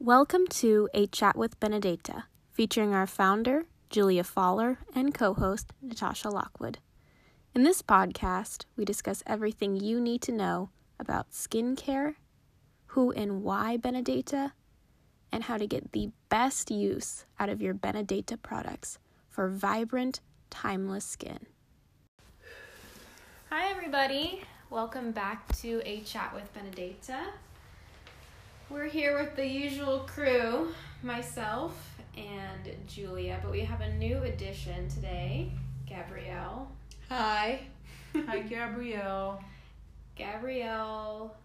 Welcome to A Chat with Benedetta, featuring our founder, Julia Fowler, and co-host, Natasha Lockwood. In this podcast, we discuss everything you need to know about skincare, who and why Benedetta, and how to get the best use out of your Benedetta products for vibrant, timeless skin. Hi, everybody. Welcome back to A Chat with Benedetta. We're here with the usual crew, myself and Julia, but we have a new addition today, Gabrielle. Hi. Hi, Gabrielle. Gabrielle,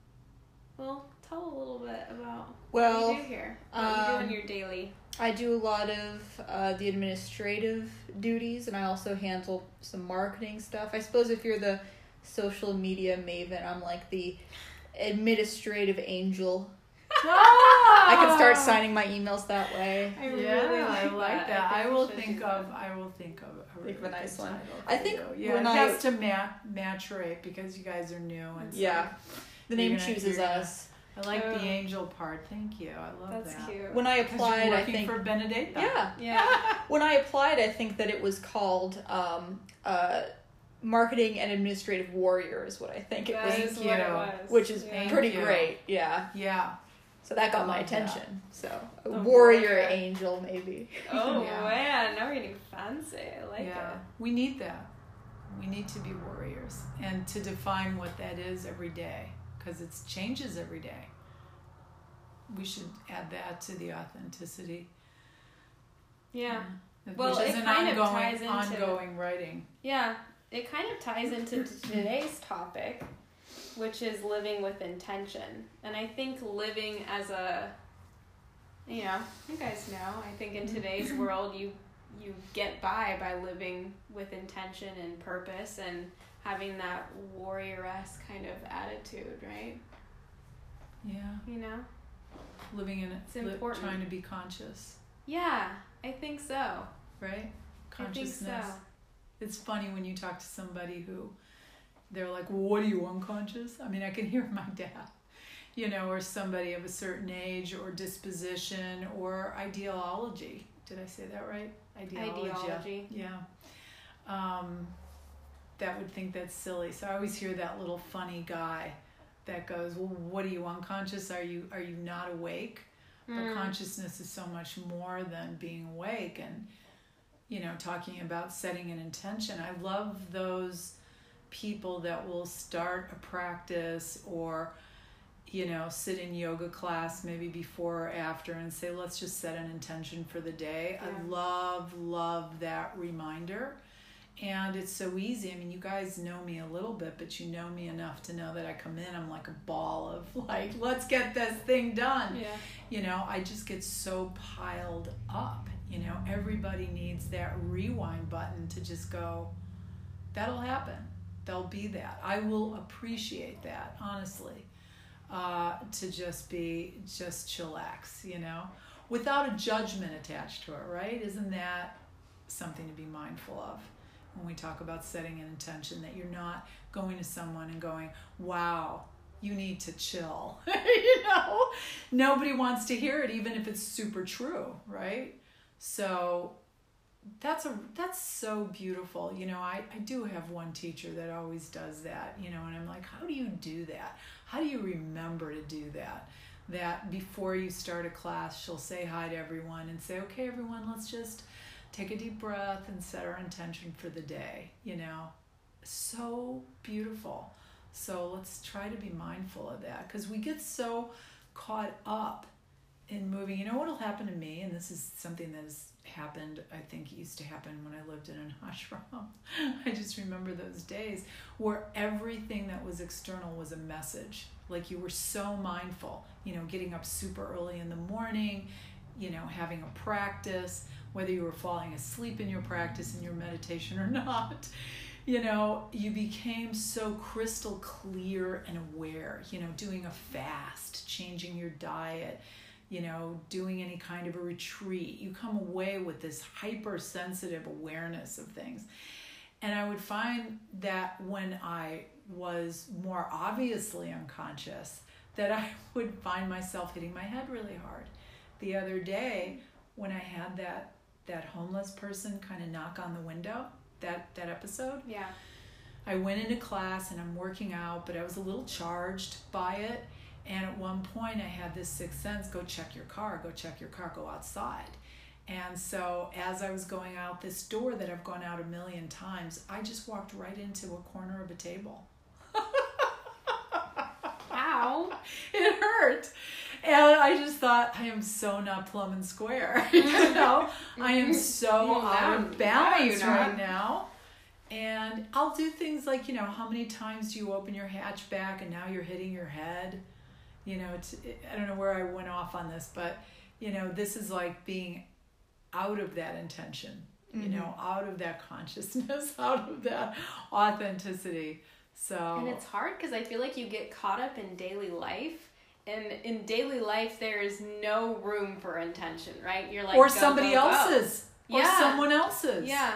well, tell a little bit about what you do here, what you do in your daily. I do a lot of the administrative duties, and I also handle some marketing stuff. I suppose if you're the social media maven, I'm like the administrative angel. Oh. I could start signing my emails that way. I really like that. I will think of a really nice one. I think when it has to match right because you guys are new and stuff. Yeah. The name chooses us. I like the angel part. Thank you. I love that. That's cute. When I applied, you're working for Benedetta. Yeah. When I applied, I think that it was called Marketing and Administrative Warrior is what I think that it was. Is what it was. Which is pretty great. Yeah. So that got my attention. That. So a warrior angel, maybe. Oh, yeah. Man. Now we're getting fancy. I like it. We need that. We need to be warriors and to define what that is every day because it changes every day. We should add that to the authenticity. Yeah. Well, which is an ongoing writing. Yeah. It kind of ties into today's topic, which is living with intention. And I think living as you guys know, I think in today's world, you get by living with intention and purpose and having that warrior-esque kind of attitude, right? Yeah. Living in it. It's important. Trying to be conscious. Yeah, I think so. Right? Consciousness. I think so. It's funny when you talk to somebody who, they're like, well, what are you, unconscious? I mean, I can hear my dad, or somebody of a certain age or disposition or ideology. Did I say that right? Ideology. Yeah. That would think that's silly. So I always hear that little funny guy that goes, well, what are you, unconscious? Are you not awake? But consciousness is so much more than being awake and... talking about setting an intention. I love those people that will start a practice or, sit in yoga class maybe before or after and say, let's just set an intention for the day. Yeah. I love that reminder. And it's so easy. I mean, you guys know me a little bit, but you know me enough to know that I come in, I'm like a ball of let's get this thing done. Yeah. I just get so piled up. Everybody needs that rewind button to just go, that'll happen. There'll be that. I will appreciate that, honestly, to just chillax, without a judgment attached to it, right? Isn't that something to be mindful of when we talk about setting an intention, that you're not going to someone and going, wow, you need to chill, Nobody wants to hear it, even if it's super true, right? So that's so beautiful. I do have one teacher that always does that, and I'm like, how do you do that? How do you remember to do that? That before you start a class, she'll say hi to everyone and say, okay, everyone, let's just take a deep breath and set our intention for the day, So beautiful. So let's try to be mindful of that because we get so caught up in moving. What'll happen to me, and this is something that has happened, I think it used to happen when I lived in an ashram. I just remember those days where everything that was external was a message. Like you were so mindful, getting up super early in the morning, having a practice, whether you were falling asleep in your practice, in your meditation or not. You became so crystal clear and aware, doing a fast, changing your diet, doing any kind of a retreat. You come away with this hypersensitive awareness of things. And I would find that when I was more obviously unconscious, that I would find myself hitting my head really hard the other day when I had that homeless person kind of knock on the window, that episode. Yeah. I went into class and I'm working out, but I was a little charged by it. And at one point I had this sixth sense, go check your car, go outside. And so as I was going out this door that I've gone out a million times, I just walked right into a corner of a table. Ow. It hurt. And I just thought, I am so not plumb and square. You know, I am so out of balance right now. And I'll do things like, you know, how many times do you open your hatchback and now you're hitting your head? You know, I don't know where I went off on this, but, you know, this is like being out of that intention, mm-hmm. you know, out of that consciousness, out of that authenticity. So. And it's hard because I feel like you get caught up in daily life. And in daily life, there is no room for intention, right? You're like, or somebody else's. Or someone else's. Yeah.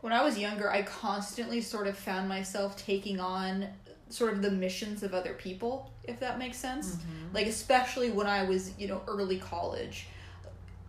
When I was younger, I constantly sort of found myself taking on sort of the missions of other people, if that makes sense. Mm-hmm. Like, especially when I was, you know, early college,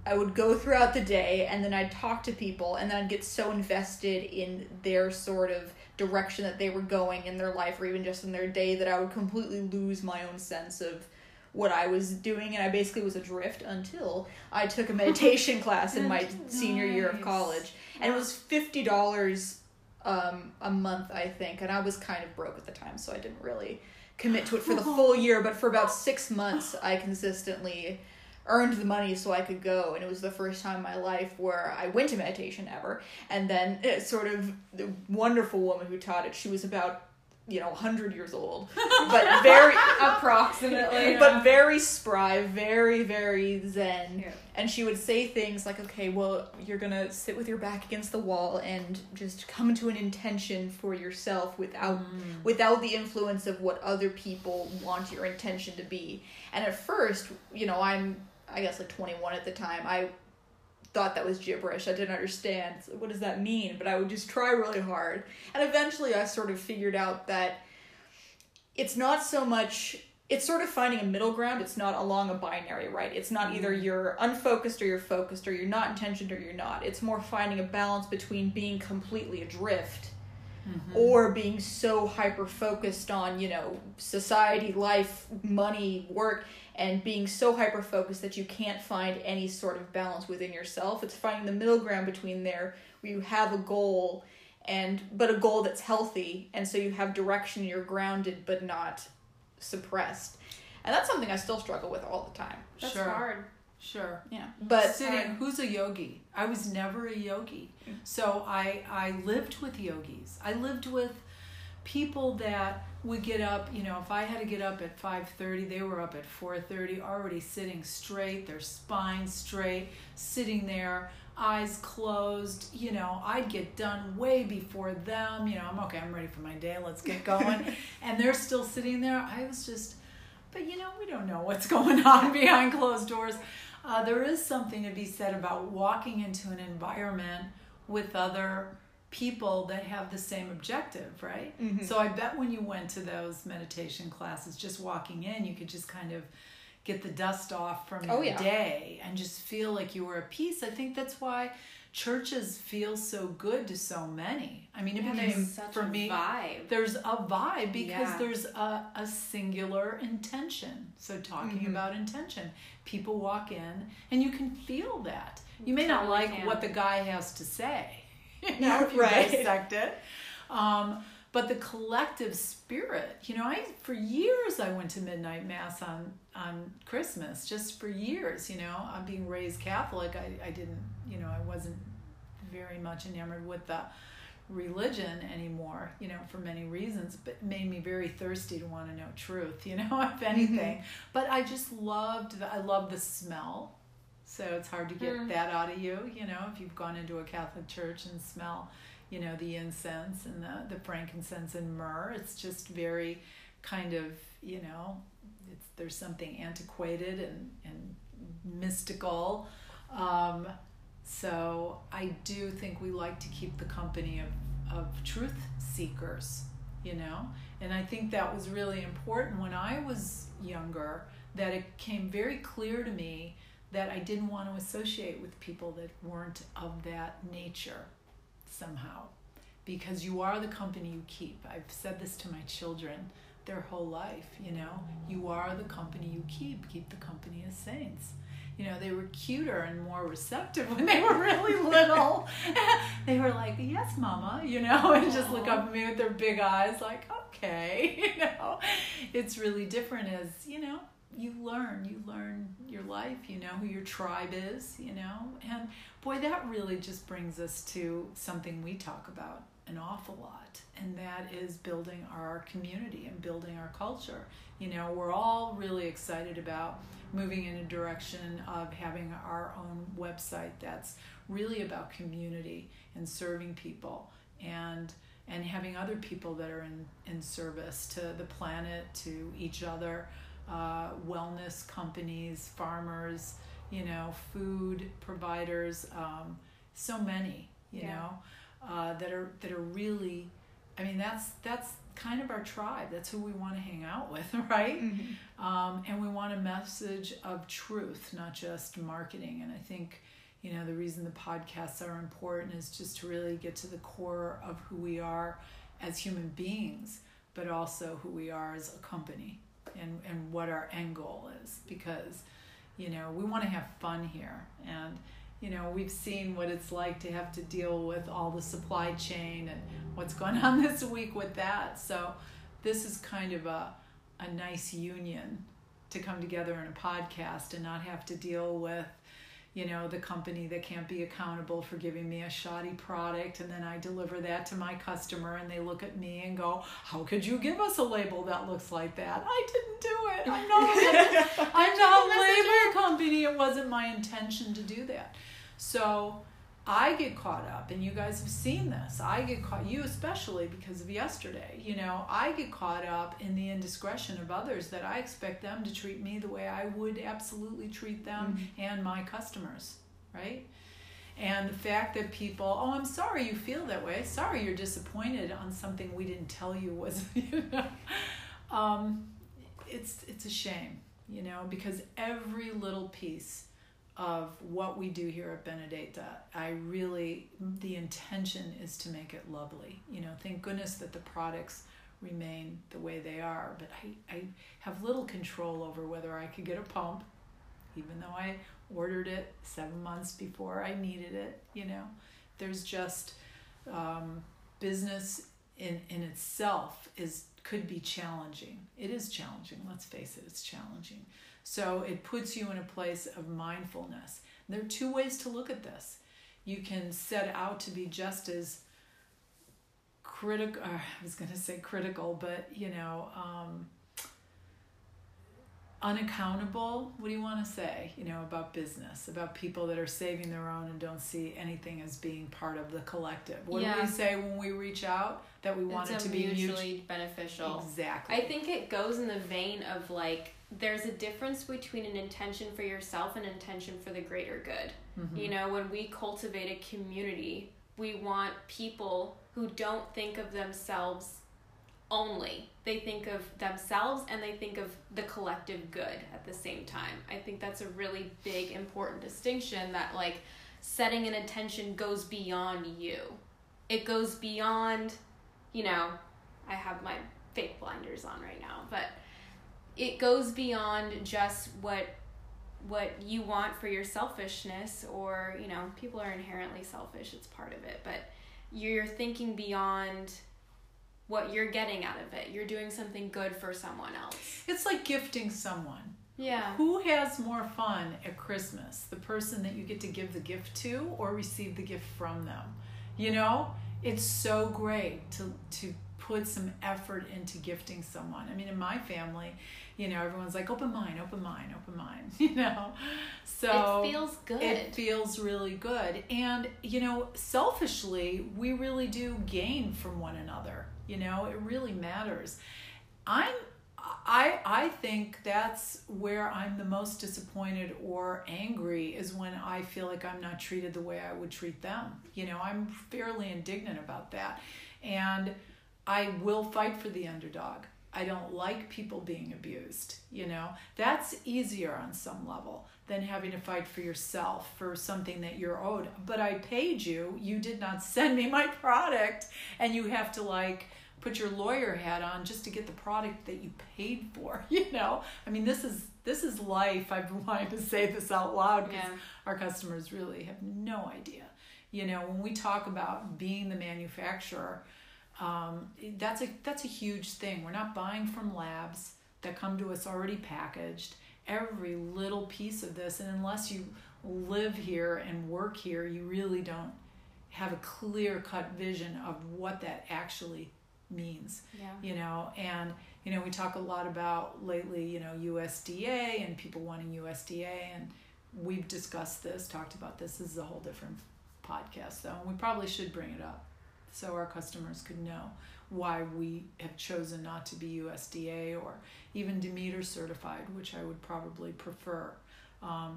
I would go throughout the day and then I'd talk to people and then I'd get so invested in their sort of direction that they were going in their life or even just in their day that I would completely lose my own sense of what I was doing, and I basically was adrift until I took a meditation class in my senior year of college. And it was $50 a month, I think, and I was kind of broke at the time, so I didn't really commit to it for the full year, but for about 6 months I consistently earned the money so I could go, and it was the first time in my life where I went to meditation ever. And then sort of the wonderful woman who taught it, she was about, you know, 100 years old, but very approximately, but very spry, very, very zen. Yeah. And she would say things like, okay, well, you're gonna sit with your back against the wall and just come to an intention for yourself without the influence of what other people want your intention to be. And at first, you know, I guess like 21 at the time, I thought that was gibberish. I didn't understand. What does that mean? But I would just try really hard. And eventually I sort of figured out that it's not so much, it's sort of finding a middle ground. It's not along a binary, right? It's not either you're unfocused or you're focused, or you're not intentioned or you're not. It's more finding a balance between being completely adrift mm-hmm. or being so hyper-focused on, you know, society, life, money, work, and being so hyper-focused that you can't find any sort of balance within yourself. It's finding the middle ground between there, where you have a goal, but a goal that's healthy, and so you have direction, you're grounded, but not suppressed. And that's something I still struggle with all the time. That's hard. Sure. Yeah. But who's a yogi? I was never a yogi. Mm-hmm. So I lived with yogis. I lived with people that would get up, you know, if I had to get up at 5:30, they were up at 4:30, already sitting straight, their spine straight, sitting there, eyes closed. You know, I'd get done way before them. You know, I'm ready for my day, let's get going. And they're still sitting there. I was just, but you know, we don't know what's going on behind closed doors. There is something to be said about walking into an environment with other people that have the same objective, right? Mm-hmm. So I bet when you went to those meditation classes, just walking in, you could just kind of get the dust off from your day and just feel like you were a piece. I think that's why churches feel so good to so many. I mean, it became, for me, vibe. There's a vibe because there's a singular intention. So talking about intention, people walk in and you can feel that. You may not like what the guy has to say, you know, if you dissect it. But the collective spirit, you know, for years I went to midnight mass on Christmas, just for years, you know. I'm being raised Catholic. I didn't, you know, I wasn't very much enamored with the religion anymore, you know, for many reasons, but it made me very thirsty to want to know truth, you know, if anything. But I just loved the smell. So it's hard to get that out of you, you know, if you've gone into a Catholic church and smell, you know, the incense and the frankincense and myrrh. It's just very kind of, you know, there's something antiquated and mystical. So I do think we like to keep the company of truth seekers, you know. And I think that was really important when I was younger, that it came very clear to me that I didn't want to associate with people that weren't of that nature somehow. Because you are the company you keep. I've said this to my children their whole life, you know. You are the company you keep. Keep the company of saints. You know, they were cuter and more receptive when they were really little. They were like, yes, mama, you know, and just look up at me with their big eyes like, okay, you know. It's really different as, you know, you learn your life, you know, who your tribe is, you know. And boy, that really just brings us to something we talk about an awful lot, and that is building our community and building our culture. You know, we're all really excited about moving in a direction of having our own website that's really about community and serving people, and having other people that are in service to the planet, to each other, wellness companies, farmers, you know, food providers, so many, you know, that are really, I mean, that's kind of our tribe. That's who we want to hang out with, right? Mm-hmm. And we want a message of truth, not just marketing. And I think, you know, the reason the podcasts are important is just to really get to the core of who we are as human beings, but also who we are as a company. And what our end goal is, because, you know, we want to have fun here. And, you know, we've seen what it's like to have to deal with all the supply chain and what's going on this week with that. So this is kind of a nice union to come together in a podcast and not have to deal with, you know, the company that can't be accountable for giving me a shoddy product, and then I deliver that to my customer and they look at me and go, how could you give us a label that looks like that? I didn't do it. I'm not a label company. It wasn't my intention to do that. So I get caught up, and you guys have seen this. I get caught, you especially because of yesterday, you know, I get caught up in the indiscretion of others, that I expect them to treat me the way I would absolutely treat them and my customers, right? And the fact that people, oh, I'm sorry you feel that way. Sorry you're disappointed on something we didn't tell you was, you know. It's a shame, you know, because every little piece of what we do here at Benedetta, the intention is to make it lovely. You know, thank goodness that the products remain the way they are, but I have little control over whether I could get a pump, even though I ordered it 7 months before I needed it, you know. There's just business in itself could be challenging. It is challenging, let's face it, it's challenging. So it puts you in a place of mindfulness. And there are two ways to look at this. You can set out to be just as unaccountable. What do you want to say, you know, about business, about people that are saving their own and don't see anything as being part of the collective? What do we say when we reach out that we want it to be mutually beneficial? Exactly. I think it goes in the vein of, like, there's a difference between an intention for yourself and an intention for the greater good. Mm-hmm. You know, when we cultivate a community, we want people who don't think of themselves only. They think of themselves and they think of the collective good at the same time. I think that's a really big, important distinction, that, like, setting an intention goes beyond you. It goes beyond, you know, I have my fake blinders on right now, but it goes beyond just what you want for your selfishness, or, you know, people are inherently selfish, it's part of it, but you're thinking beyond what you're getting out of it. You're doing something good for someone else. It's like gifting someone. Yeah. Who has more fun at Christmas? The person that you get to give the gift to, or receive the gift from them? You know, it's so great to put some effort into gifting someone. I mean, in my family, you know, everyone's like, open mine, you know. So it feels good. It feels really good. And, you know, selfishly, we really do gain from one another. You know, it really matters. I think that's where I'm the most disappointed or angry, is when I feel like I'm not treated the way I would treat them. You know, I'm fairly indignant about that. And I will fight for the underdog. I don't like people being abused, you know. That's easier on some level. than having to fight for yourself for something that you're owed. But I paid you, you did not send me my product, and you have to like put your lawyer hat on just to get the product that you paid for, you know? I mean, this is life. I've been wanting to say this out loud because our customers really have no idea. You know, when we talk about being the manufacturer, that's a huge thing. We're not buying from labs that come to us already packaged. Every little piece of this, and unless you live here and work here, you really don't have a clear-cut vision of what that actually means. You know, and you know, we talk a lot about lately, you know, USDA and people wanting USDA, and we've discussed this, talked about this. This is a whole different podcast though, and we probably should bring it up so our customers could know why we have chosen not to be USDA or even Demeter certified, which I would probably prefer. A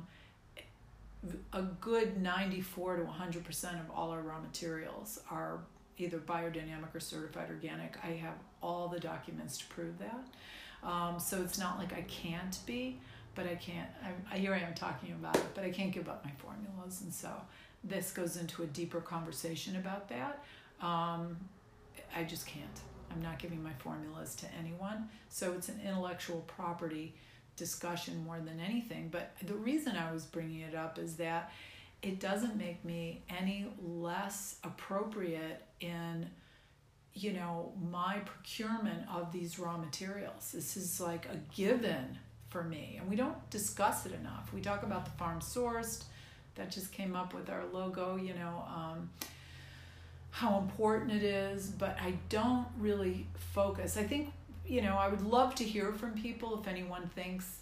good 94 to 100% of all our raw materials are either biodynamic or certified organic. I have all the documents to prove that. So it's not like I can't be, but I can't, here I am talking about it, but I can't give up my formulas. And so this goes into a deeper conversation about that. I just can't. I'm not giving my formulas to anyone. So it's an intellectual property discussion more than anything. But the reason I was bringing it up is that it doesn't make me any less appropriate in, you know, my procurement of these raw materials. This is like a given for me. And we don't discuss it enough. We talk about the farm sourced. That just came up with our logo, you know, how important it is, but I don't really focus. I think, you know, I would love to hear from people if anyone thinks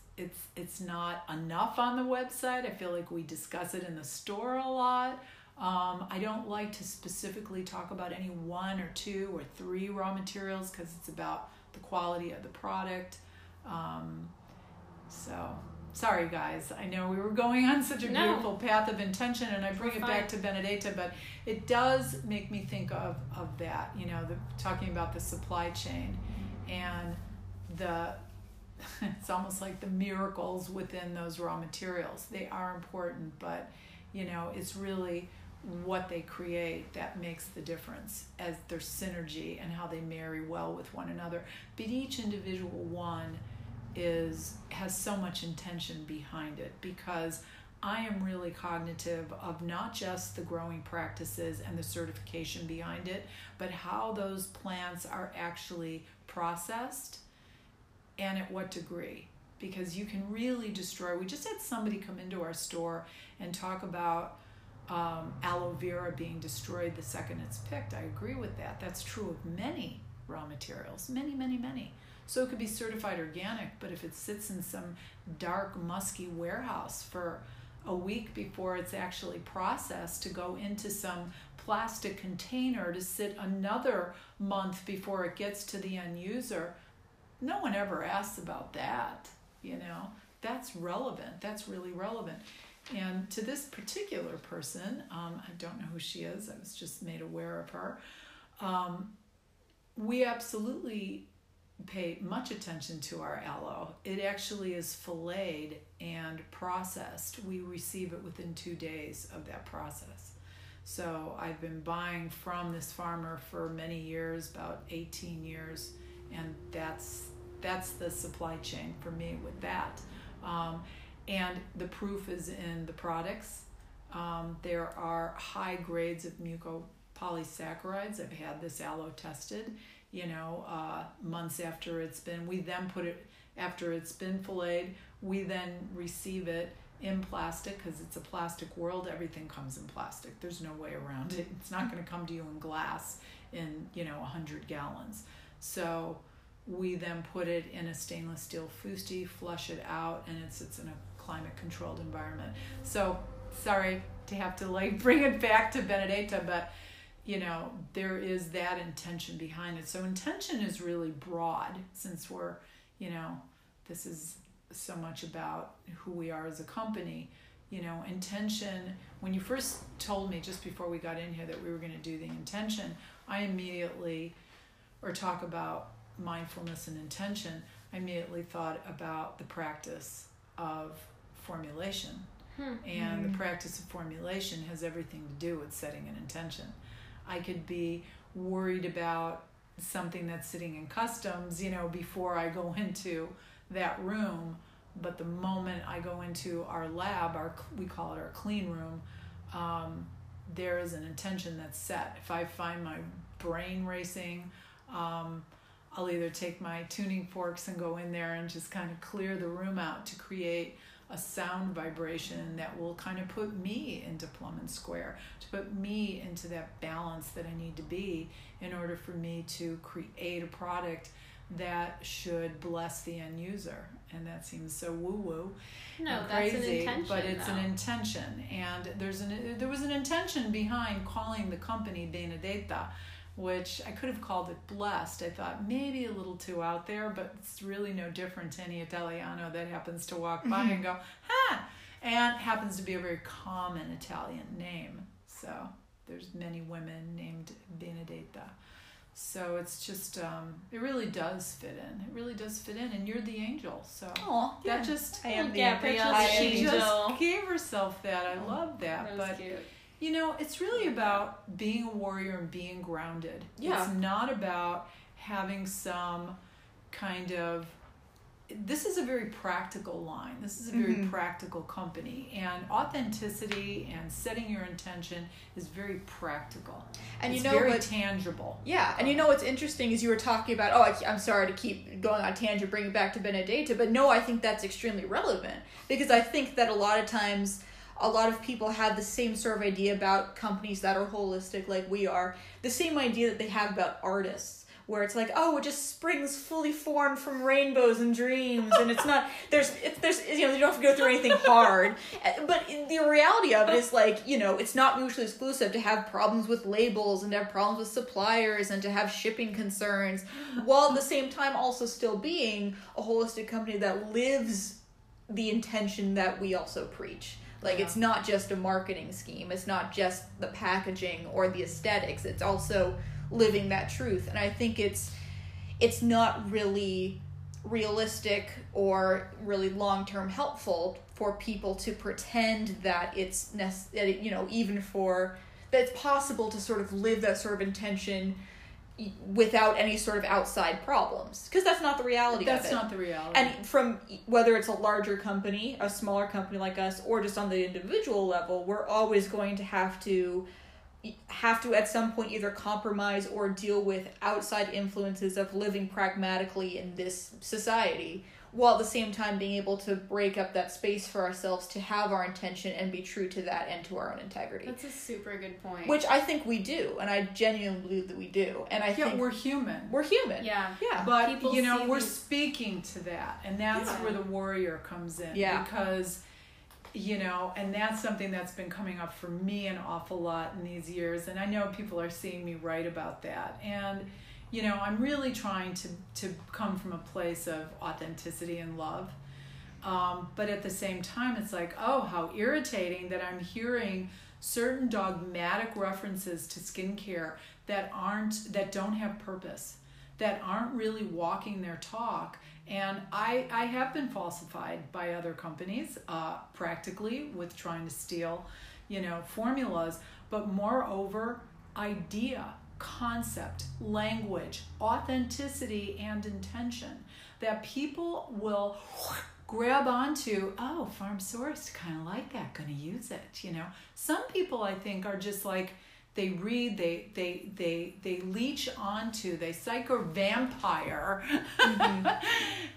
it's not enough on the website. I feel like we discuss it in the store a lot. I don't like to specifically talk about any one or two or three raw materials because it's about the quality of the product. So sorry guys, I know we were going on such a beautiful path of intention, and I bring it back to Benedetta, but it does make me think of that, you know, talking about the supply chain and it's almost like the miracles within those raw materials. They are important, but you know, it's really what they create that makes the difference, as their synergy and how they marry well with one another. But each individual one has so much intention behind it, because I am really cognitive of not just the growing practices and the certification behind it, but how those plants are actually processed and at what degree, because you can really destroy. We just had somebody come into our store and talk about aloe vera being destroyed the second it's picked. I agree with that. That's true of many raw materials, many. So it could be certified organic, but if it sits in some dark, musky warehouse for a week before it's actually processed to go into some plastic container to sit another month before it gets to the end user, no one ever asks about that, you know? That's relevant. That's really relevant. And to this particular person, I don't know who she is. I was just made aware of her. We absolutely pay much attention to our aloe. It actually is filleted and processed. We receive it within 2 days of that process. So I've been buying from this farmer for many years, about 18 years, and that's the supply chain for me with that. And the proof is in the products. There are high grades of mucopolysaccharides. I've had this aloe tested, you know, months after it's been, we then put it, after it's been filleted, we then receive it in plastic, because it's a plastic world. Everything comes in plastic. There's no way around it. It's not going to come to you in glass in, you know, 100 gallons. So we then put it in a stainless steel fusti, flush it out, and it sits in a climate-controlled environment. So sorry to have to like bring it back to Benedetta, but you know, there is that intention behind it. So intention is really broad, since we're, you know, this is so much about who we are as a company. You know, intention, when you first told me just before we got in here that we were going to do the intention, I immediately, or talk about mindfulness and intention, I immediately thought about the practice of formulation. And the practice of formulation has everything to do with setting an intention. I could be worried about something that's sitting in customs, you know, before I go into that room. But the moment I go into our lab, we call it our clean room, there is an intention that's set. If I find my brain racing, I'll either take my tuning forks and go in there and just kind of clear the room out to create a sound vibration that will kind of put me into plumb and square, to put me into that balance that I need to be in order for me to create a product that should bless the end user. And that seems so woo-woo. No, crazy, that's an intention. But it's an intention. And there was an intention behind calling the company Benedetta, which I could have called it Blessed. I thought maybe a little too out there, but it's really no different to any Italiano that happens to walk by and go, ha! And it happens to be a very common Italian name. So there's many women named Benedetta. So it's just, it really does fit in. It really does fit in. And you're the angel. So aww, that I am the angel. She just gave herself that. I love that. That was cute. You know, it's really about being a warrior and being grounded. Yeah. It's not about having some kind of, this is a very practical line. This is a very practical company. And authenticity and setting your intention is very practical. And it's very tangible. Yeah. And you know what's interesting is you were talking about, I'm sorry to keep going on tangent, bringing back to Benedetta. But no, I think that's extremely relevant. Because I think that a lot of times, a lot of people have the same sort of idea about companies that are holistic like we are. The same idea that they have about artists. Where it's like, oh, it just springs fully formed from rainbows and dreams, and it's not you don't have to go through anything hard. But the reality of it is it's not mutually exclusive to have problems with labels and to have problems with suppliers and to have shipping concerns, while at the same time also still being a holistic company that lives the intention that we also preach. It's not just a marketing scheme, it's not just the packaging or the aesthetics, it's also living that truth. And I think it's not really realistic or really long-term helpful for people to pretend that it's possible to sort of live that sort of intention without any sort of outside problems, because that's not the reality of it. That's not the reality. And from whether it's a larger company, a smaller company like us, or just on the individual level, we're always going to have to at some point either compromise or deal with outside influences of living pragmatically in this society, while at the same time being able to break up that space for ourselves to have our intention and be true to that and to our own integrity. That's a super good point. Which I think we do, and I genuinely believe that we do. And I think we're human. We're human. Yeah. Yeah. But people we're speaking to that, and that's where the warrior comes in. Yeah. Because and that's something that's been coming up for me an awful lot in these years. And I know people are seeing me write about that. And, I'm really trying to come from a place of authenticity and love. But at the same time, it's like, oh, how irritating that I'm hearing certain dogmatic references to skincare that don't have purpose, that aren't really walking their talk. And I have been falsified by other companies, practically, with trying to steal, formulas. But moreover, idea, concept, language, authenticity, and intention that people will grab onto. Oh, farm sourced, kind of like that, going to use it. Some people I think are just like, they read, they leech onto, they psycho-vampire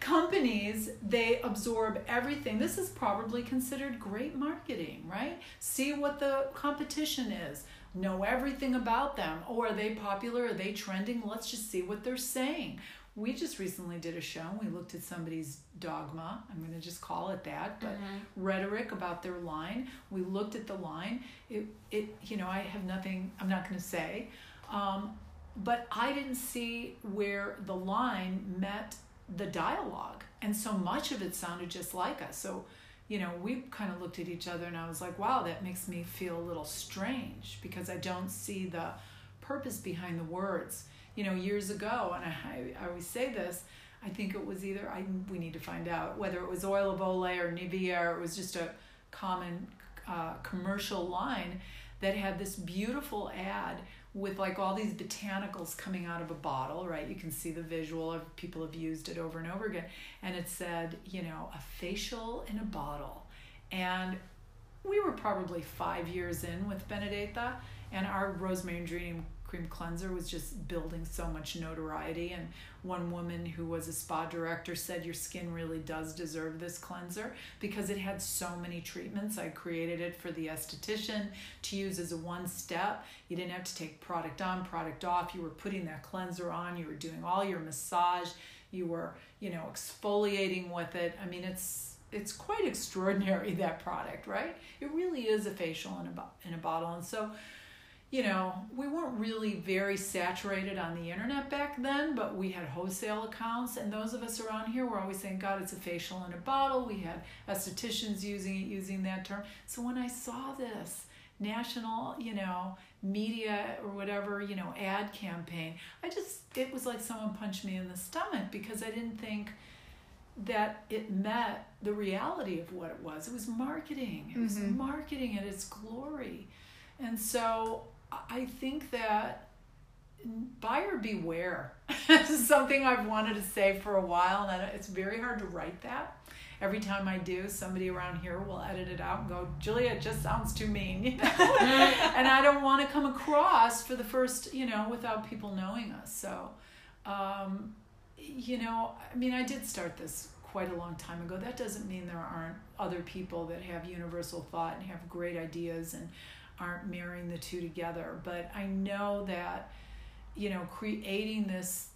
companies, they absorb everything. This is probably considered great marketing, right? See what the competition is, know everything about them. Or are they popular? Are they trending? Let's just see what they're saying. We just recently did a show, and we looked at somebody's dogma, I'm going to just call it that, but rhetoric about their line. We looked at the line. I have nothing, I'm not going to say, but I didn't see where the line met the dialogue. And so much of it sounded just like us. So, we kind of looked at each other, and I was like, wow, that makes me feel a little strange, because I don't see the purpose behind the words. Years ago, and I always say this, I think it was either, we need to find out whether it was Oil of Olay or Nivea, or it was just a common commercial line that had this beautiful ad with like all these botanicals coming out of a bottle, right? You can see the visual of people have used it over and over again. And it said, you know, a facial in a bottle. And we were probably 5 years in with Benedetta, and our rosemary and geranium cream cleanser was just building so much notoriety. And one woman who was a spa director said, your skin really does deserve this cleanser because it had so many treatments. I created it for the esthetician to use as a one step. You didn't have to take product on, product off. You were putting that cleanser on. You were doing all your massage. You were, you know, exfoliating with it. I mean, it's quite extraordinary, that product, right? It really is a facial in a bottle. And so, you know, we weren't really very saturated on the internet back then, but we had wholesale accounts, and those of us around here were always saying, God, it's a facial in a bottle. We had estheticians using that term. So when I saw this national, you know, media or whatever, you know, ad campaign, it was like someone punched me in the stomach, because I didn't think that it met the reality of what it was. It was marketing. It was marketing at its glory. And so I think that buyer beware is something I've wanted to say for a while, and it's very hard to write that. Every time I do, somebody around here will edit it out and go, Julia, it just sounds too mean. You know? And I don't want to come across for the first, you know, without people knowing us. So, you know, I mean, I did start this quite a long time ago. That doesn't mean there aren't other people that have universal thought and have great ideas and aren't marrying the two together. But I know that, you know, creating this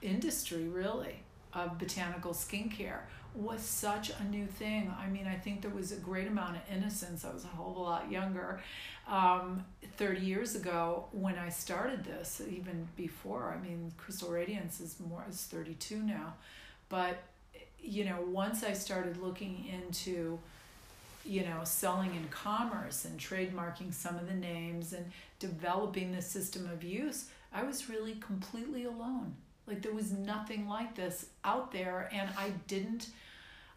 industry really of botanical skincare was such a new thing. I mean, I think there was a great amount of innocence. I was a whole lot younger 30 years ago when I started this, even before. I mean, Crystal Radiance is 32 now. But, you know, once I started looking into, you know, selling in commerce and trademarking some of the names and developing the system of use, I was really completely alone. Like, there was nothing like this out there, and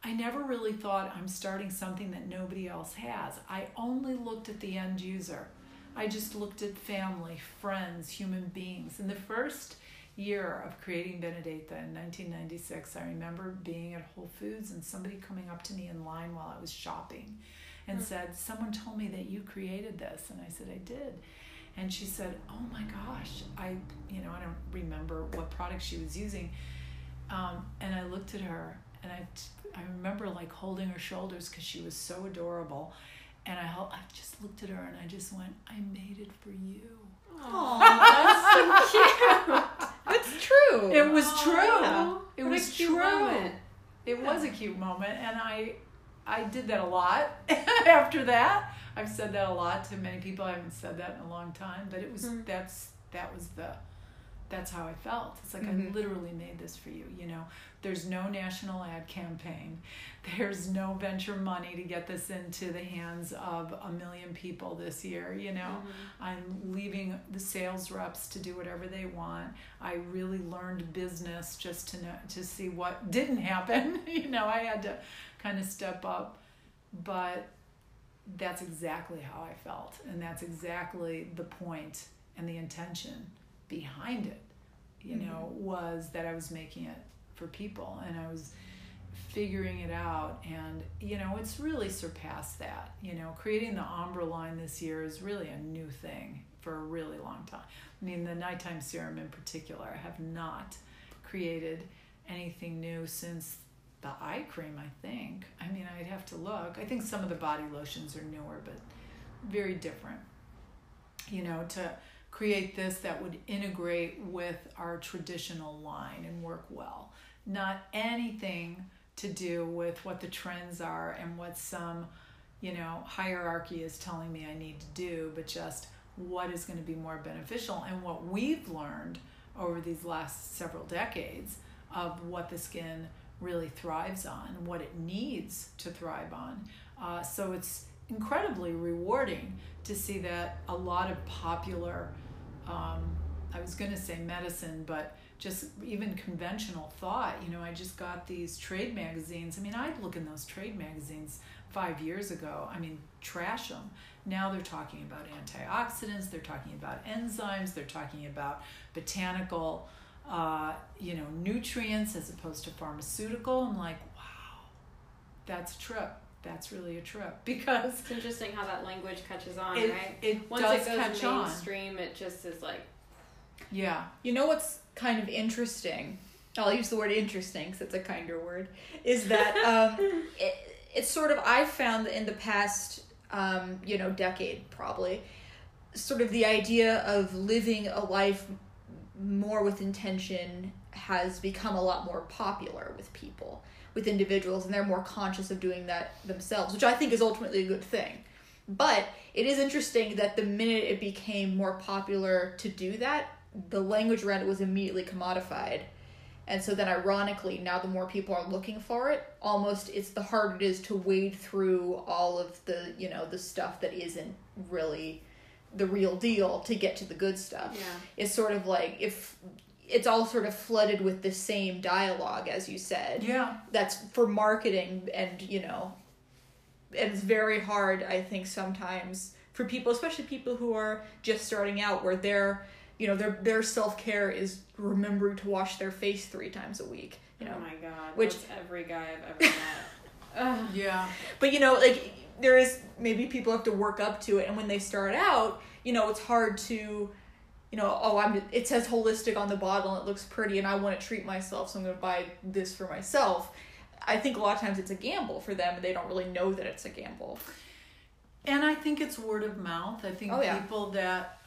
I never really thought I'm starting something that nobody else has. I only looked at the end user. I just looked at family, friends, human beings. In the first year of creating Benedetta in 1996, I remember being at Whole Foods and somebody coming up to me in line while I was shopping and said, someone told me that you created this. And I said, I did. And she said, oh my gosh, I don't remember what product she was using. And I looked at her, and I remember like holding her shoulders because she was so adorable. And I just looked at her and I just went, I made it for you. Oh, that's so cute. It's true. It was true. Yeah. It was a cute moment. It was a cute moment, and I did that a lot after that. I've said that a lot to many people. I haven't said that in a long time, but it was that's how I felt. It's like, I literally made this for you, you know. There's no national ad campaign. There's no venture money to get this into the hands of 1 million people this year, you know. I'm leaving the sales reps to do whatever they want. I really learned business just to see what didn't happen. You know, I had to kind of step up, but that's exactly how I felt, and that's exactly the point and the intention behind it, you know, was that I was making it for people, and I was figuring it out. And, you know, it's really surpassed that. You know, creating the ombre line this year is really a new thing for a really long time. I mean, the nighttime serum in particular, I have not created anything new since the eye cream, I think. I mean, I'd have to look. I think some of the body lotions are newer, but very different, you know, to create this that would integrate with our traditional line and work well. Not anything to do with what the trends are and what some, you know, hierarchy is telling me I need to do, but just what is going to be more beneficial and what we've learned over these last several decades of what the skin really thrives on and what it needs to thrive on. So it's incredibly rewarding to see that a lot of popular, I was going to say medicine, but just even conventional thought. You know, I just got these trade magazines. I mean, I'd look in those trade magazines 5 years ago. I mean, trash them. Now they're talking about antioxidants. They're talking about enzymes. They're talking about botanical, you know, nutrients as opposed to pharmaceutical. I'm like, wow, that's a trip. That's really a trip, because it's interesting how that language catches on, right? Once it goes mainstream, it just is like, yeah. You know what's kind of interesting? I'll use the word interesting because it's a kinder word. Is that it's sort of, I've found that in the past, you know, decade probably, sort of the idea of living a life more with intention has become a lot more popular with people, with individuals, and they're more conscious of doing that themselves, which I think is ultimately a good thing. But it is interesting that the minute it became more popular to do that, the language around it was immediately commodified. And so then ironically, now the more people are looking for it, almost it's the harder it is to wade through all of the, you know, the stuff that isn't really the real deal to get to the good stuff. Yeah. It's sort of like, if it's all sort of flooded with the same dialogue, as you said. Yeah. That's for marketing, and, you know, and it's very hard, I think, sometimes for people, especially people who are just starting out, where they're, you know, their self-care is remembering to wash their face 3 times a week, you know. Oh my God. Which that's every guy I've ever met. Yeah. But, you know, like, there is, maybe people have to work up to it, and when they start out, you know, it's hard to, you know, oh, it says holistic on the bottle and it looks pretty and I want to treat myself, so I'm going to buy this for myself. I think a lot of times it's a gamble for them, and they don't really know that it's a gamble. And I think it's word of mouth. I think people that,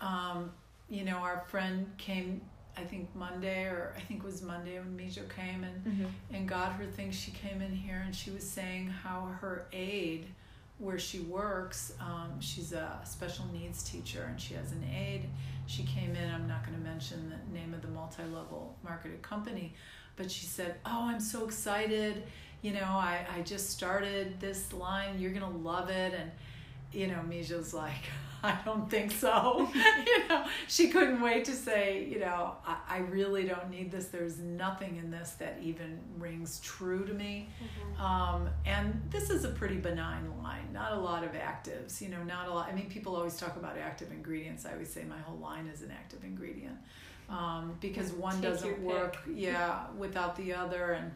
you know, our friend came, I think Monday, or I think it was Monday when Mijo came and, and got her thing. She came in here and she was saying how her aide, where she works, she's a special needs teacher and she has an aide. She came in, I'm not going to mention the name of the multi-level marketed company, but she said, oh, I'm so excited, you know, I just started this line, you're going to love it. And, you know, Mija's like, I don't think so. You know, she couldn't wait to say, you know, I really don't need this. There's nothing in this that even rings true to me. Mm-hmm. And this is a pretty benign line. Not a lot of actives, you know, not a lot. I mean, people always talk about active ingredients. I always say my whole line is an active ingredient, because one doesn't work without the other. And,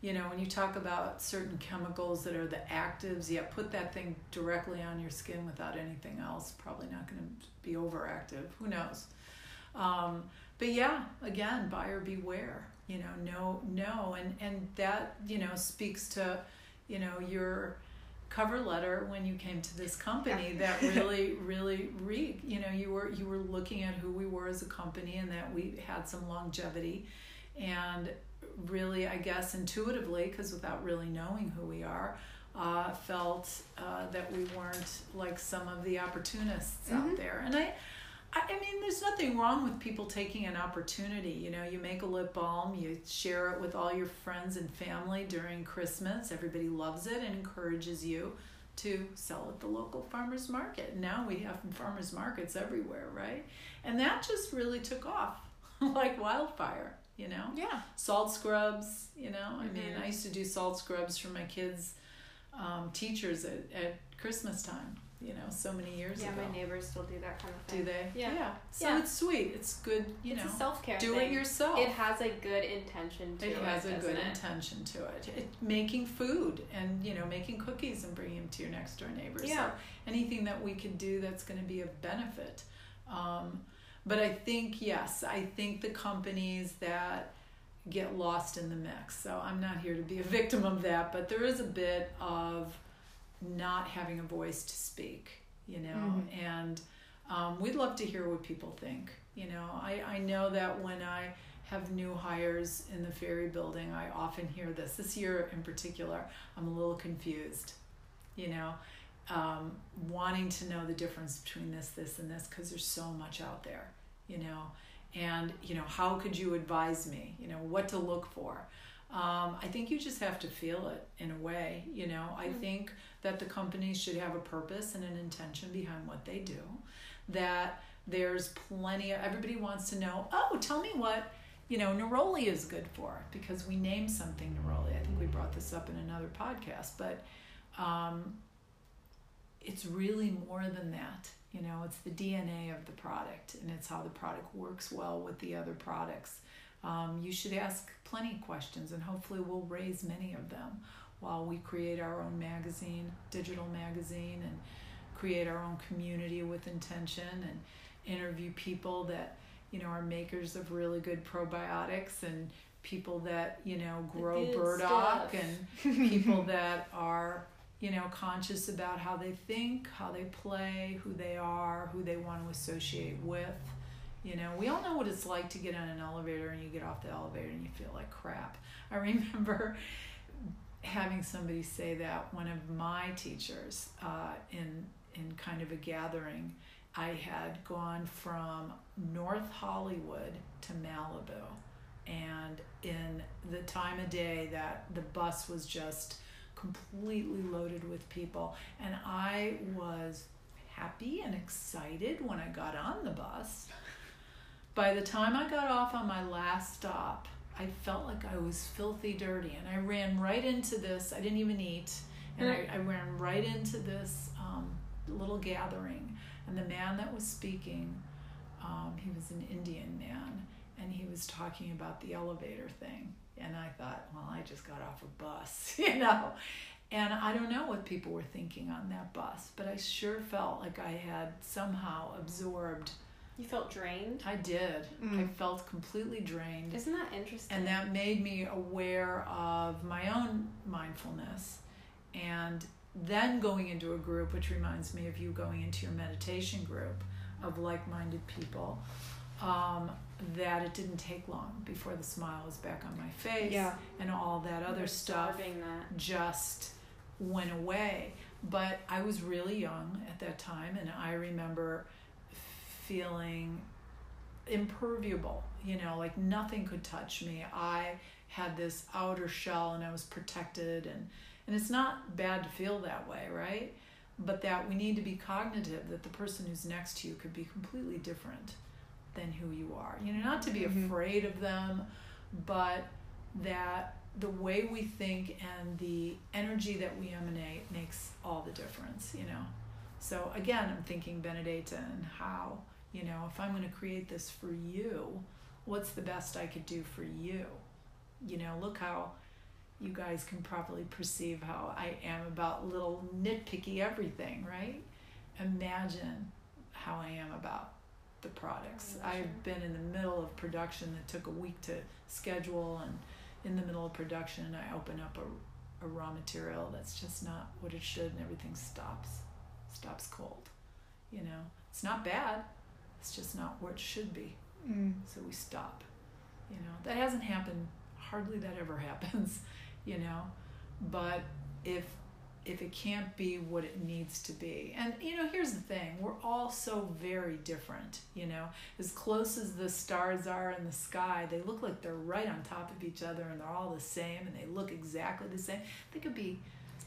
you know, when you talk about certain chemicals that are the actives, yeah, put that thing directly on your skin without anything else. Probably not going to be overactive. Who knows? But yeah, again, buyer beware. You know, no. And that, you know, speaks to, you know, your cover letter when you came to this company that really reeked. You know, you were looking at who we were as a company and that we had some longevity, and really, I guess, intuitively, because without really knowing who we are, felt that we weren't like some of the opportunists out there. And I mean, there's nothing wrong with people taking an opportunity. You know, you make a lip balm, you share it with all your friends and family during Christmas. Everybody loves it and encourages you to sell at the local farmers market. Now we have farmers markets everywhere, right? And that just really took off like wildfire. You know? Yeah. Salt scrubs, you know? I mean, I used to do salt scrubs for my kids' teachers at Christmas time, you know, so many years ago. Yeah, my neighbors still do that kind of thing. Do they? Yeah. So it's sweet. It's good, you know. It's a self-care thing. Do it yourself. It has a good intention to it. It has a good intention to it. Making food and, you know, making cookies and bringing them to your next door neighbors. Yeah. So anything that we could do that's going to be of benefit. But I think, yes, I think the companies that get lost in the mix, so I'm not here to be a victim of that, but there is a bit of not having a voice to speak, you know, and we'd love to hear what people think. You know, I know that when I have new hires in the Ferry Building, I often hear this. This year in particular, I'm a little confused, you know. Wanting to know the difference between this, and this, because there's so much out there, you know, and, you know, how could you advise me, you know, what to look for? I think you just have to feel it in a way, you know. I think that the companies should have a purpose and an intention behind what they do, that there's plenty of, everybody wants to know, oh, tell me what, you know, neroli is good for, because we name something neroli. I think we brought this up in another podcast, but it's really more than that. You know, it's the DNA of the product, and it's how the product works well with the other products. You should ask plenty of questions, and hopefully we'll raise many of them while we create our own magazine, digital magazine, and create our own community with intention, and interview people that, you know, are makers of really good probiotics, and people that, you know, grow burdock stuff, and people that are, you know, conscious about how they think, how they play, who they are, who they want to associate with. You know, we all know what it's like to get on an elevator and you get off the elevator and you feel like crap. I remember having somebody say that, one of my teachers, in kind of a gathering. I had gone from North Hollywood to Malibu, and in the time of day that the bus was just completely loaded with people, and I was happy and excited when I got on the bus. By the time I got off on my last stop, I felt like I was filthy dirty, and I ran right into this, I didn't even eat, and I ran right into this little gathering, and the man that was speaking, he was an Indian man, and he was talking about the elevator thing, and I thought, well, I just got off a bus, you know, and I don't know what people were thinking on that bus, but I sure felt like I had somehow absorbed. You felt drained? I did. I felt completely drained. Isn't that interesting? And that made me aware of my own mindfulness. And then going into a group, which reminds me of you going into your meditation group of like-minded people, that it didn't take long before the smile was back on my face. Yeah. And all that other stuff just went away. But I was really young at that time, and I remember feeling imperviable, you know, like nothing could touch me. I had this outer shell and I was protected, and it's not bad to feel that way, right? But that we need to be cognitive that the person who's next to you could be completely different than who you are. You know, not to be afraid of them, but that the way we think and the energy that we emanate makes all the difference, you know? So again, I'm thinking Benedetta and how, you know, if I'm going to create this for you, what's the best I could do for you? You know, look how you guys can probably perceive how I am about little nitpicky everything, right? Imagine how I am about the products. I've been in the middle of production that took a week to schedule, and in the middle of production, I open up a raw material that's just not what it should, and everything stops cold. You know, it's not bad. It's just not where it should be. So we stop. You know, that hasn't happened. Hardly that ever happens, you know, but if it can't be what it needs to be, and you know, here's the thing, we're all so very different, you know, as close as the stars are in the sky, they look like they're right on top of each other and they're all the same and they look exactly the same. They could be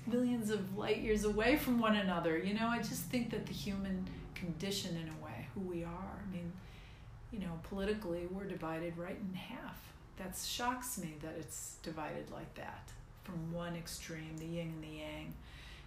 millions of light years away from one another, you know. I just think that the human condition, in a way, who we are, I mean, you know, politically we're divided right in half. That shocks me that it's divided like that, from one extreme, the yin and the yang.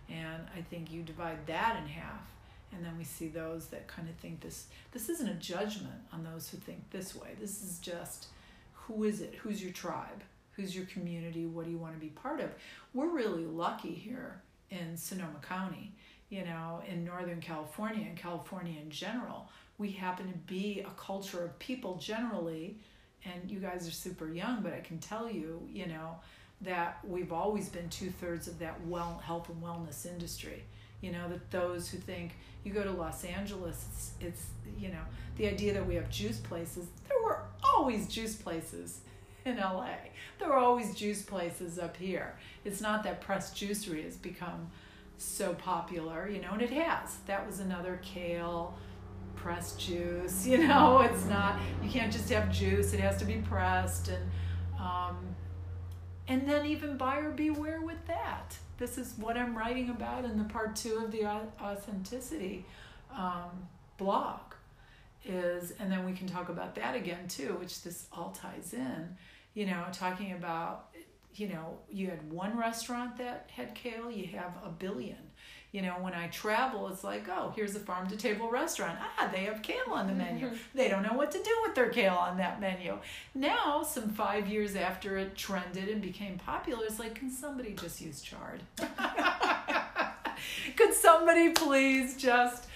And I think you divide that in half, and then we see those that kind of think this isn't a judgment on those who think this way. This is just, who is it? Who's your tribe? Who's your community? What do you want to be part of? We're really lucky here in Sonoma County, you know, in Northern California, and California in general. We happen to be a culture of people generally. And you guys are super young, but I can tell you, you know, that we've always been 2/3 of that health and wellness industry. You know, that those who think, you go to Los Angeles, it's you know, the idea that we have juice places. There were always juice places in LA. There were always juice places up here. It's not that pressed juicery has become so popular, you know, and it has. That was another kale pressed juice, you know. It's not, you can't just have juice, it has to be pressed. And and then even buyer beware with that. This is what I'm writing about in the part 2 of the authenticity blog, is, and then we can talk about that again too, which this all ties in, you know, talking about, you know, you had one restaurant that had kale, you have a billion. You know, when I travel, it's like, oh, here's a farm-to-table restaurant. Ah, they have kale on the menu. They don't know what to do with their kale on that menu. Now, some 5 years after it trended and became popular, it's like, can somebody just use chard? Could somebody please just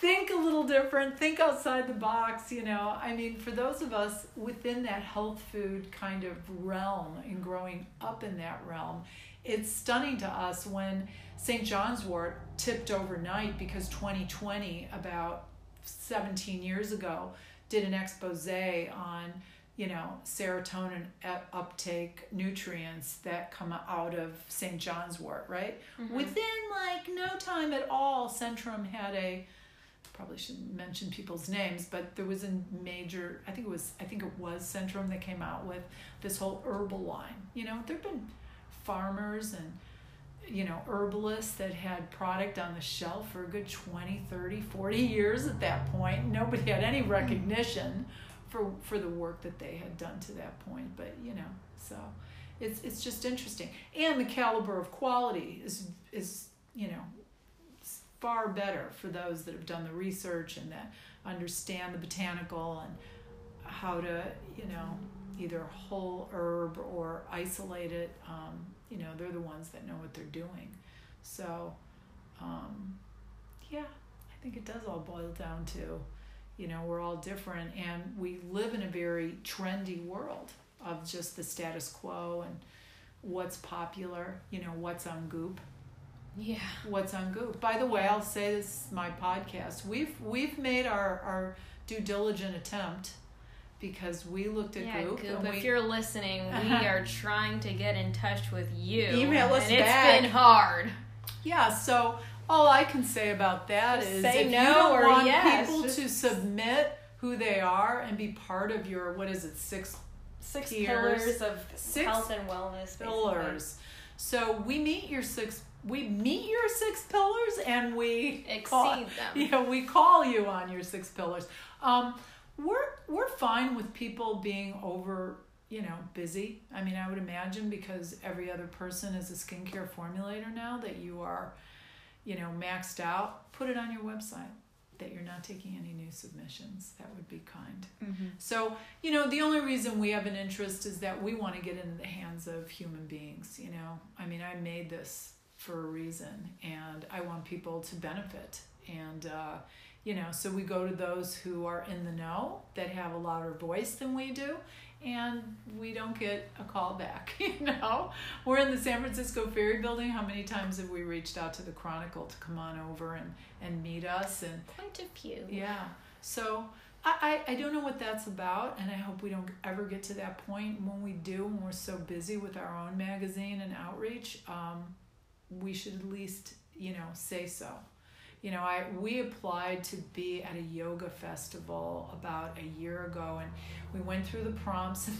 think a little different, think outside the box, you know? I mean, for those of us within that health food kind of realm and growing up in that realm, it's stunning to us when St. John's wort tipped overnight because 2020, about 17 years ago, did an expose on, you know, serotonin uptake nutrients that come out of St. John's wort, right? Mm-hmm. Within like no time at all, Centrum had a, probably shouldn't mention people's names, but there was a major, I think it was Centrum that came out with this whole herbal line. You know, there've been farmers and, you know, herbalists that had product on the shelf for a good 20, 30, 40 years at that point. Nobody had any recognition for the work that they had done to that point. But, you know, so it's just interesting. And the caliber of quality is you know, far better for those that have done the research and that understand the botanical and how to, you know, either whole herb or isolate it. You know, they're the ones that know what they're doing. So, yeah, I think it does all boil down to, you know, we're all different and we live in a very trendy world of just the status quo and what's popular, you know, what's on Goop. Yeah. What's on Goop. By the way, I'll say this is my podcast. We've made our due diligent attempt, because we looked at Goop. Goop, if you're listening, we are trying to get in touch with you. Email us and back. It's been hard. Yeah, so all I can say about that just is say if no you don't or want yes, people to submit who they are and be part of your, what is it, six pillars of health and wellness. Pillars. Basically. So we meet your six pillars and we exceed them. Yeah, we call you on your six pillars. We're fine with people being over, you know, busy. I mean, I would imagine because every other person is a skincare formulator now that you are, you know, maxed out. Put it on your website that you're not taking any new submissions. That would be kind. Mm-hmm. So, you know, the only reason we have an interest is that we want to get into the hands of human beings, you know. I mean, I made this for a reason, and I want people to benefit. And, you know, so we go to those who are in the know, that have a louder voice than we do, and we don't get a call back, you know. We're in the San Francisco Ferry Building. How many times have we reached out to the Chronicle to come on over and meet us? And quite a few. Yeah. So I don't know what that's about, and I hope we don't ever get to that point. When we do, when we're so busy with our own magazine and outreach, we should at least, you know, say so. You know, we applied to be at a yoga festival about a year ago, and we went through the prompts. It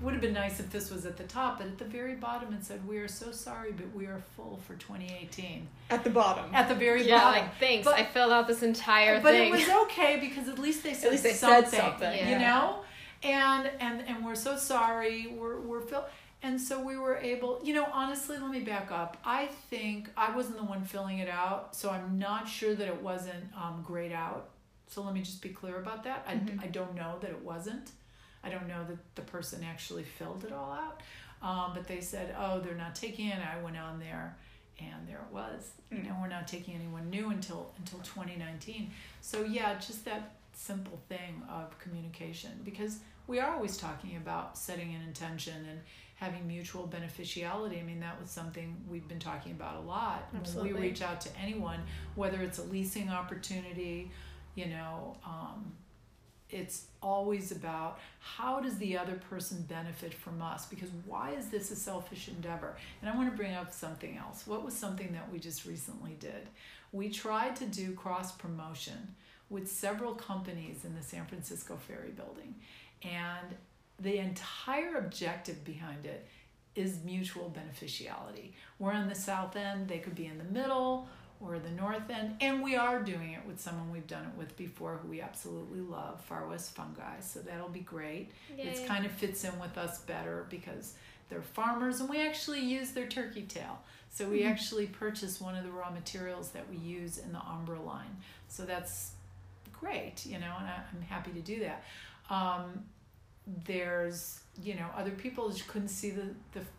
would have been nice if this was at the top, but at the very bottom it said, "We are so sorry, but we are full for 2018." At the bottom. At the very bottom. Yeah, like, thanks. But I filled out this entire thing. But it was okay because at least they said something. Yeah. You know, and we're so sorry. We're filled. And so we were able, you know, honestly, let me back up. I think I wasn't the one filling it out, so I'm not sure that it wasn't grayed out. So let me just be clear about that. Mm-hmm. I don't know that it wasn't. I don't know that the person actually filled it all out. But they said, oh, they're not taking it. I went on there, and there it was. Mm-hmm. You know, we're not taking anyone new until 2019. So, yeah, just that simple thing of communication, because we are always talking about setting an intention and having mutual beneficiality. I mean, that was something we've been talking about a lot. Absolutely. When we reach out to anyone, whether it's a leasing opportunity, you know, it's always about how does the other person benefit from us? Because why is this a selfish endeavor? And I want to bring up something else. What was something that we just recently did? We tried to do cross-promotion with several companies in the San Francisco Ferry Building. And the entire objective behind it is mutual beneficiality. We're on the south end, they could be in the middle, or the North End, and we are doing it with someone we've done it with before who we absolutely love, Far West Fungi, so that'll be great. It's kind of fits in with us better because they're farmers, and we actually use their turkey tail. So we actually purchase one of the raw materials that we use in the ombre line. So that's great, you know, and I'm happy to do that. There's, you know, other people just couldn't see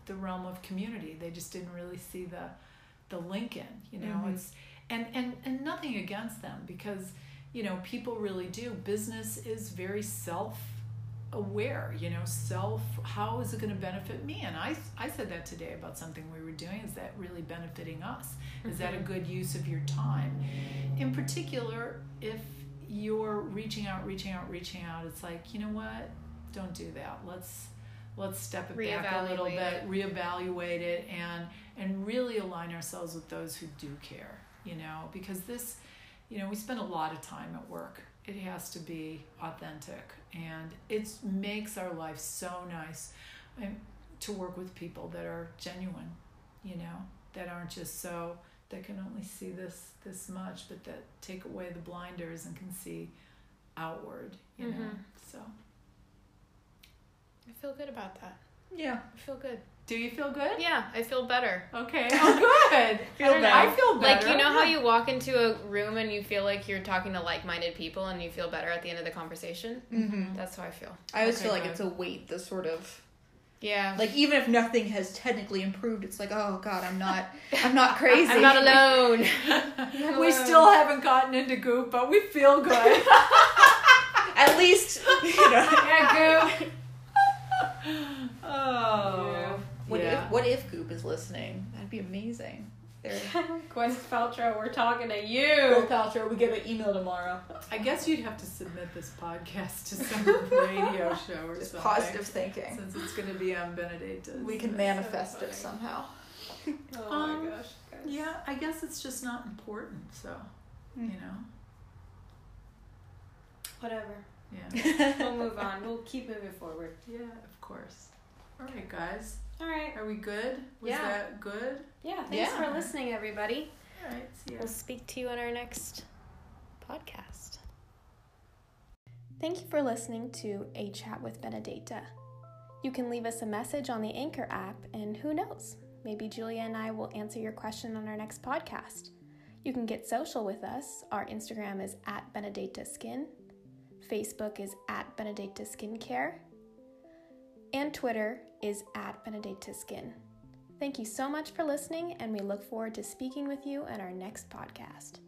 the realm of community. They just didn't really see the link in, you know. Mm-hmm. It's and nothing against them, because, you know, people really do. Business is very self-aware, you know, how is it going to benefit me? And I said that today about something we were doing. Is that really benefiting us? Mm-hmm. Is that a good use of your time? In particular, if you're reaching out, it's like, you know what? Don't do that. Let's step it back a little bit, reevaluate it, and really align ourselves with those who do care, you know, because this, you know, we spend a lot of time at work. It has to be authentic, and it makes our life so nice to work with people that are genuine, you know, that aren't just so, that can only see this much, but that take away the blinders and can see outward, you know, so. I feel good about that. Yeah. I feel good. Do you feel good? Yeah, I feel better. Okay. Oh, good. I feel better. Like, you know how you walk into a room and you feel like you're talking to like-minded people and you feel better at the end of the conversation? Mm-hmm. That's how I feel. I always feel like it's a weight, this sort of... Yeah. Like, even if nothing has technically improved, it's like, oh, God, I'm not crazy. I'm not alone. We still haven't gotten into Goop, but we feel good. At least, you know. Yeah, Goop. Oh. Yeah. What if Goop is listening? That'd be amazing. Gwyneth Paltrow, we're talking to you. Gwyneth Paltrow, we get an email tomorrow. I guess you'd have to submit this podcast to some radio show or just something. Positive thinking. Since it's going to be on Benedetta. We can manifest it somehow. Oh my gosh, guys. Yeah, I guess it's just not important, so, you know. Whatever. Yeah. We'll move on. We'll keep moving forward. Yeah, of course. All right, guys. All right. Are we good? Was that good? Yeah. Thanks for listening, everybody. All right. See ya. We'll speak to you on our next podcast. Thank you for listening to A Chat with Benedetta. You can leave us a message on the Anchor app, and who knows? Maybe Julia and I will answer your question on our next podcast. You can get social with us. Our Instagram is @BenedettaSkin. Facebook is @BenedettaSkincare. And Twitter is @BenedettaSkin. Thank you so much for listening, and we look forward to speaking with you in our next podcast.